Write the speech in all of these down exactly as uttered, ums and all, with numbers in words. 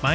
My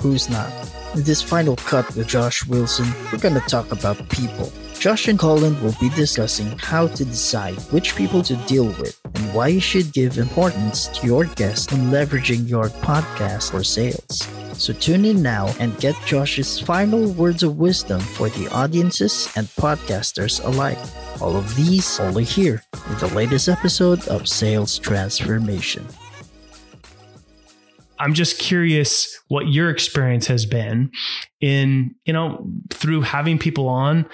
Who's not? In this final cut with Josh Wilson, we're going to talk about people. Josh and Colin will be discussing how to decide which people to deal with and why you should give importance to your guests in leveraging your podcast for sales. So tune in now and get Josh's final words of wisdom for the audiences and podcasters alike. All of these only here in the latest episode of Sales Transformation. I'm just curious what your experience has been in, you know, through having people on,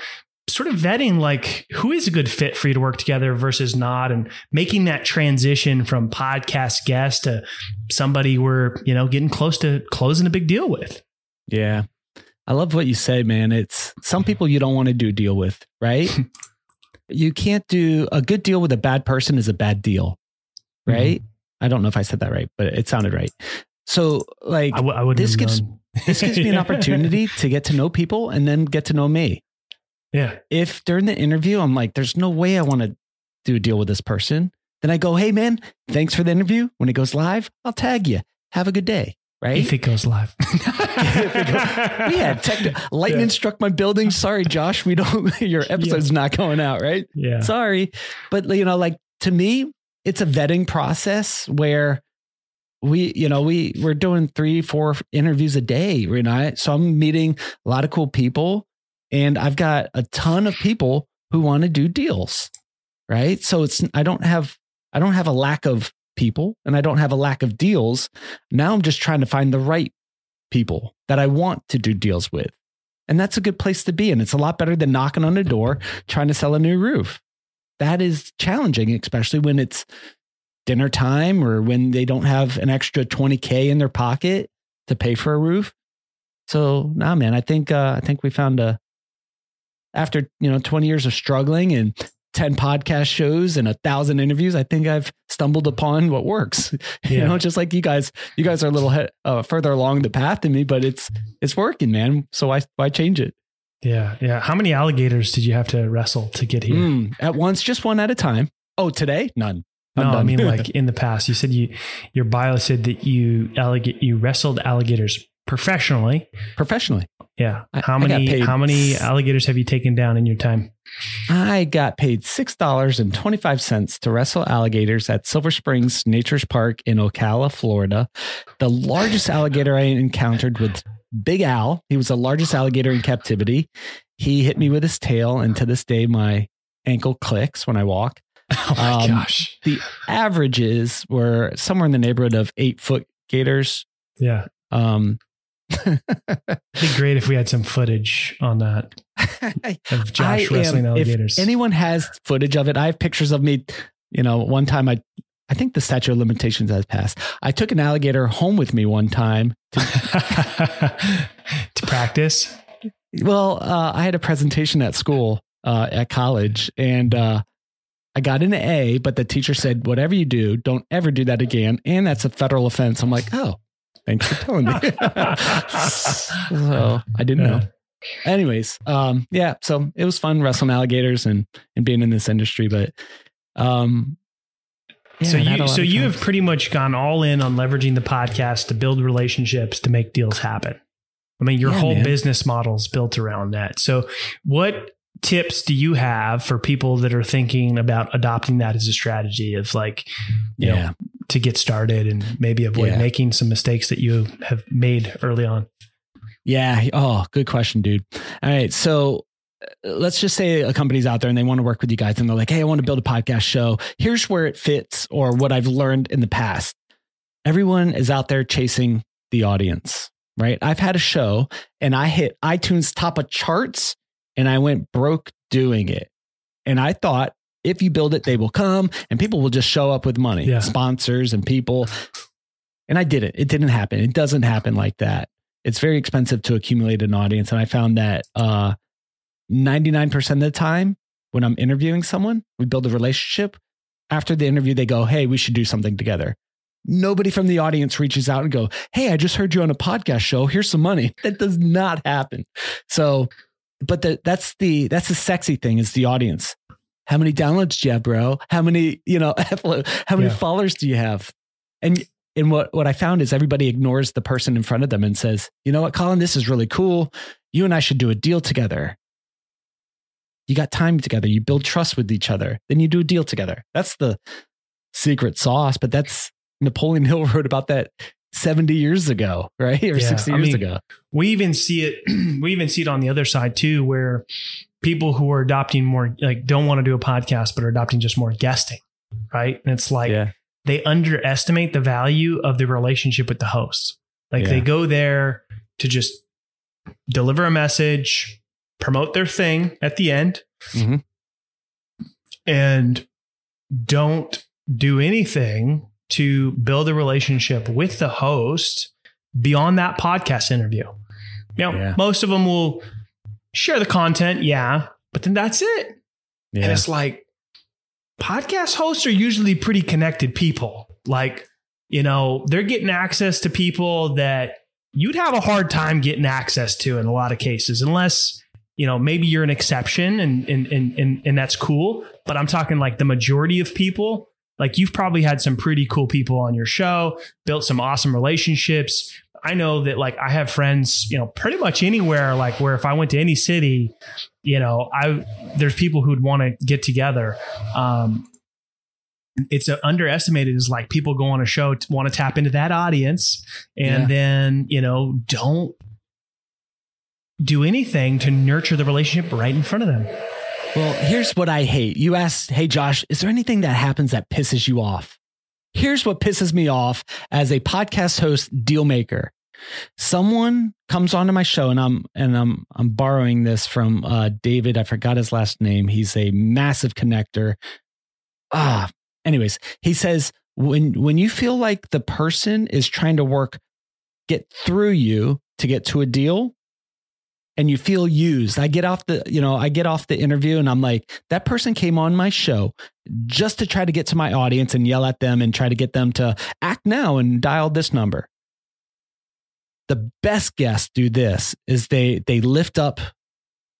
sort of vetting like who is a good fit for you to work together versus not, and making that transition from podcast guest to somebody we're, you know, getting close to closing a big deal with. Yeah. I love what you say, man. It's some people you don't want to do deal with, right? You can't do a good deal with a bad person is a bad deal, right? Mm-hmm. I don't know if I said that right, but it sounded right. So like I w- I this gives this gives me an opportunity to get to know people and then get to know me. Yeah. If during the interview, I'm like, there's no way I want to do a deal with this person. Then I go, hey man, thanks for the interview. When it goes live, I'll tag you. Have a good day. Right? If it goes live. Yeah. Tech, lightning yeah. struck my building. Sorry, Josh, we don't, your episode's yeah. not going out. Right. Yeah. Sorry. But you know, like to me, it's a vetting process where we, you know, we we're doing three, four interviews a day, right? So I'm meeting a lot of cool people, and I've got a ton of people who want to do deals, right? So it's I don't have I don't have a lack of people, and I don't have a lack of deals. Now I'm just trying to find the right people that I want to do deals with, and that's a good place to be. And it's a lot better than knocking on a door trying to sell a new roof. That is challenging, especially when it's dinner time or when they don't have an extra twenty K in their pocket to pay for a roof. So nah, man, I think, uh, I think we found a, after, you know, twenty years of struggling and ten podcast shows and a thousand interviews, I think I've stumbled upon what works, yeah. you know, just like you guys, you guys are a little uh, further along the path than me, but it's, it's working, man. So why, why change it? Yeah. Yeah. How many alligators did you have to wrestle to get here? Mm, at once, just one at a time. Oh, today? None. I'm no, done. I mean, like in the past, you said you, your bio said that you allig- you wrestled alligators professionally. Professionally. Yeah. How I, many, I how many alligators have you taken down in your time? I got paid six dollars and twenty-five cents to wrestle alligators at Silver Springs Nature's Park in Ocala, Florida. The largest alligator I encountered with Big Al. He was the largest alligator in captivity. He hit me with his tail, and to this day, my ankle clicks when I walk. Oh my um, gosh. The averages were somewhere in the neighborhood of eight foot gators. Yeah. Um, it'd be great if we had some footage on that of Josh I wrestling am, alligators. If anyone has footage of it, I have pictures of me. You know, one time I, I think the statute of limitations has passed. I took an alligator home with me one time to, to practice. Well, uh, I had a presentation at school, uh, at college, and uh, I got an A, but the teacher said, whatever you do, don't ever do that again. And that's a federal offense. I'm like, oh, thanks for telling me. So I didn't know. Anyways. Um, yeah. So it was fun wrestling alligators and, and being in this industry, but, um, Yeah, so you, so you have pretty much gone all in on leveraging the podcast to build relationships, to make deals happen. I mean, your yeah, whole man. business model is built around that. So what tips do you have for people that are thinking about adopting that as a strategy of like, you yeah. know, to get started and maybe avoid yeah. making some mistakes that you have made early on? Yeah. Oh, good question, dude. All right. So let's just say a company's out there and they want to work with you guys and they're like, hey, I want to build a podcast show. Here's where it fits or what I've learned in the past. Everyone is out there chasing the audience, right? I've had a show and I hit iTunes top of charts and I went broke doing it. And I thought if you build it, they will come and people will just show up with money, yeah. sponsors and people. And I didn't. It didn't happen. It doesn't happen like that. It's very expensive to accumulate an audience. And I found that uh, ninety-nine percent of the time when I'm interviewing someone, we build a relationship. After the interview, they go, hey, we should do something together. Nobody from the audience reaches out and go, hey, I just heard you on a podcast show. Here's some money. That does not happen. So, but the, that's the, that's the sexy thing is the audience. How many downloads do you have, bro? How many, you know, how many yeah. followers do you have? And And what, what I found is everybody ignores the person in front of them and says, you know what, Colin, this is really cool. You and I should do a deal together. You got time together. You build trust with each other. Then you do a deal together. That's the secret sauce. But that's Napoleon Hill wrote about that seventy years ago, right? Or yeah, sixty years I mean, ago. We even see it. We even see it on the other side too, where people who are adopting more, like don't want to do a podcast, but are adopting just more guesting. Right. And it's like, yeah. they underestimate the value of the relationship with the host. Like yeah. they go there to just deliver a message, promote their thing at the end, mm-hmm. and don't do anything to build a relationship with the host beyond that podcast interview. You know, yeah. most of them will share the content. Yeah. But then that's it. Yeah. And it's like, podcast hosts are usually pretty connected people. Like, you know, they're getting access to people that you'd have a hard time getting access to in a lot of cases, unless, you know, maybe you're an exception and, and, and, and, and that's cool. But I'm talking like the majority of people, like you've probably had some pretty cool people on your show, built some awesome relationships. I know that like I have friends, you know, pretty much anywhere, like where if I went to any city, you know, I, there's people who'd want to get together. Um, it's a, underestimated is like people go on a show, t- want to tap into that audience and yeah. then, you know, don't do anything to nurture the relationship right in front of them. Well, here's what I hate. You asked, hey, Josh, is there anything that happens that pisses you off? Here's what pisses me off as a podcast host deal maker. Someone comes onto my show and I'm, and I'm, I'm borrowing this from uh, David. I forgot his last name. He's a massive connector. Ah, anyways, he says, when, when you feel like the person is trying to work, get through you to get to a deal and you feel used, I get off the, you know, I get off the interview and I'm like, that person came on my show just to try to get to my audience and yell at them and try to get them to act now and dial this number. The best guests do this is they, they lift up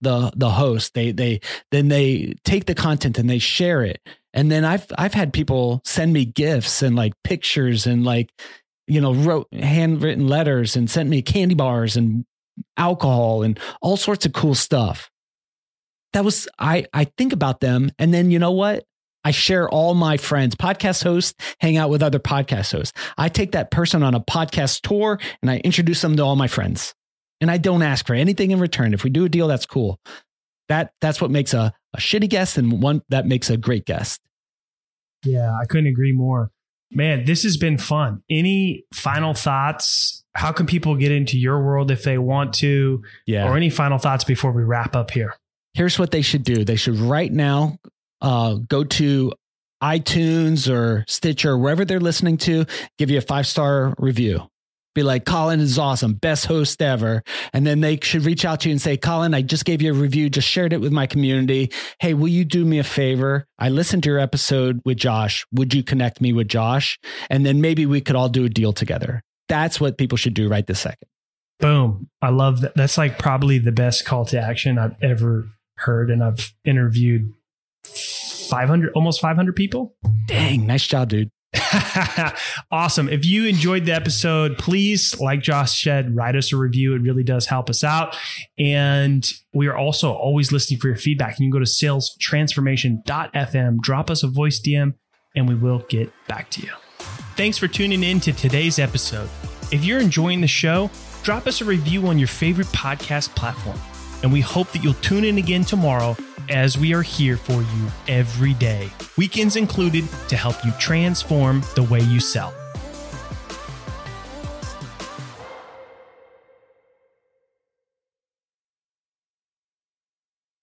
the, the host. They, they, then they take the content and they share it. And then I've, I've had people send me gifts and like pictures and like, you know, wrote handwritten letters and sent me candy bars and alcohol and all sorts of cool stuff. That was, I, I think about them. And then, you know what? I share all my friends, podcast hosts, hang out with other podcast hosts. I take that person on a podcast tour and I introduce them to all my friends and I don't ask for anything in return. If we do a deal, that's cool. That that's what makes a, a shitty guest and one that makes a great guest. Yeah. I couldn't agree more, man. This has been fun. Any final thoughts? How can people get into your world if they want to? Yeah. Or any final thoughts before we wrap up here? Here's what they should do. They should right now, Uh, go to iTunes or Stitcher, wherever they're listening to, give you a five-star review. Be like, Colin is awesome. Best host ever. And then they should reach out to you and say, Colin, I just gave you a review. Just shared it with my community. Hey, will you do me a favor? I listened to your episode with Josh. Would you connect me with Josh? And then maybe we could all do a deal together. That's what people should do right this second. Boom. I love that. That's like probably the best call to action I've ever heard. And I've interviewed five hundred, almost five hundred people. Dang. Nice job, dude. Awesome. If you enjoyed the episode, please, like Josh said, write us a review. It really does help us out. And we are also always listening for your feedback. You can go to sales transformation dot f m, drop us a voice D M, and we will get back to you. Thanks for tuning in to today's episode. If you're enjoying the show, drop us a review on your favorite podcast platform. And we hope that you'll tune in again tomorrow, as we are here for you every day, weekends included, to help you transform the way you sell.